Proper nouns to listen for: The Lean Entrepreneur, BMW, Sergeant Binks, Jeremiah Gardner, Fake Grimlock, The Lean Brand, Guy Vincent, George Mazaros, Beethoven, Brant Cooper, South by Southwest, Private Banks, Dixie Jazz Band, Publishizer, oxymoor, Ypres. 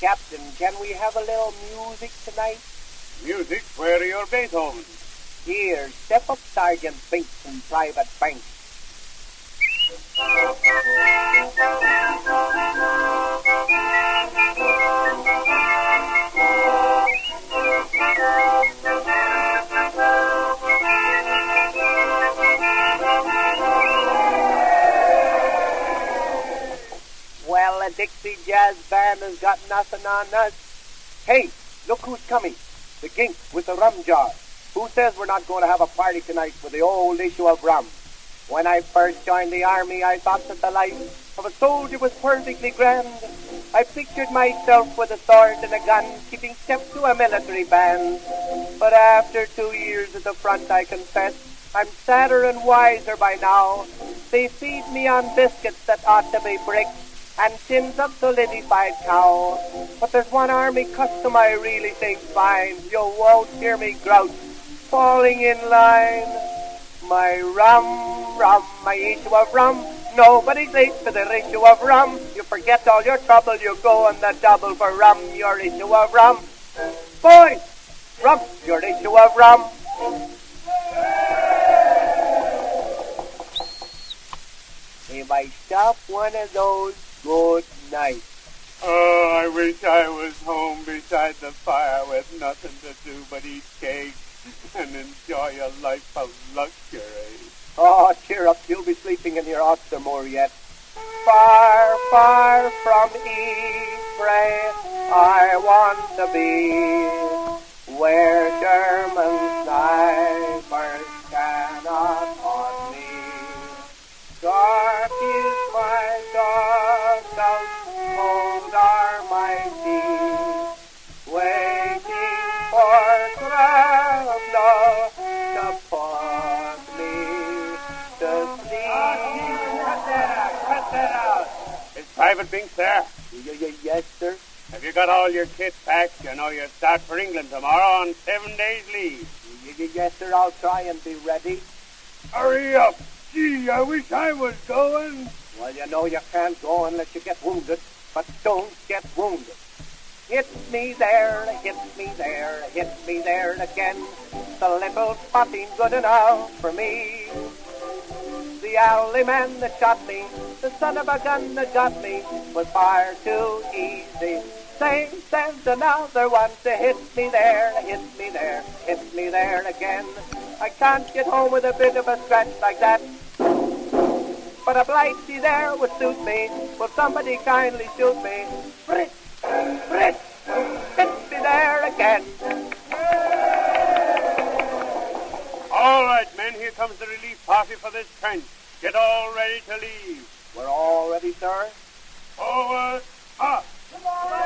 Captain, can we have a little music tonight? Music? Where are your Beethoven? Here, step up Sergeant Binks and Private Banks. Well, the Dixie Jazz Band has got nothing on us. Hey, look who's coming. The gink with the rum jar. Who says we're not going to have a party tonight with the old issue of rum? When I first joined the army, I thought that the life of a soldier was perfectly grand. I pictured myself with a sword and a gun, keeping step to a military band. But after 2 years at the front, I confess, I'm sadder and wiser by now. They feed me on biscuits that ought to be bricks and tins of solidified cow. But there's one army custom I really think fine. You won't hear me grouch. Falling in line. My rum, my issue of rum. Nobody's late for their issue of rum. You forget all your trouble, you go on the double for rum, your issue of rum. Boys, rum, your issue of rum. If I stop one of those, good night. Oh, I wish I was home beside the fire with nothing to do but eat cake. And enjoy a life of luxury. Oh, cheer up. You'll be sleeping in your oxymoor yet. Far, far from Ypres I want to be, where German snipers cannot haunt me. Dark is my dog, cold are my feet, waiting for crash. Private Binks there? Yes, sir. Have you got all your kit packed? You know you start for England tomorrow on 7 days' leave. Yes, sir. I'll try and be ready. Hurry up. Gee, I wish I was going. Well, you know you can't go unless you get wounded. But don't get wounded. Hit me there, hit me there, hit me there again. The little spot ain't good enough for me. The alley man that shot me, the son of a gun that got me, was far too easy. Same as another one to hit me there, hit me there, hit me there again. I can't get home with a bit of a scratch like that. But a blighty there would suit me. Will somebody kindly shoot me? Fritz, Fritz, hit me there again. All right, men, here comes the relief party for this trench. Get all ready to leave. We're all ready, sir. Over. Up. Come on.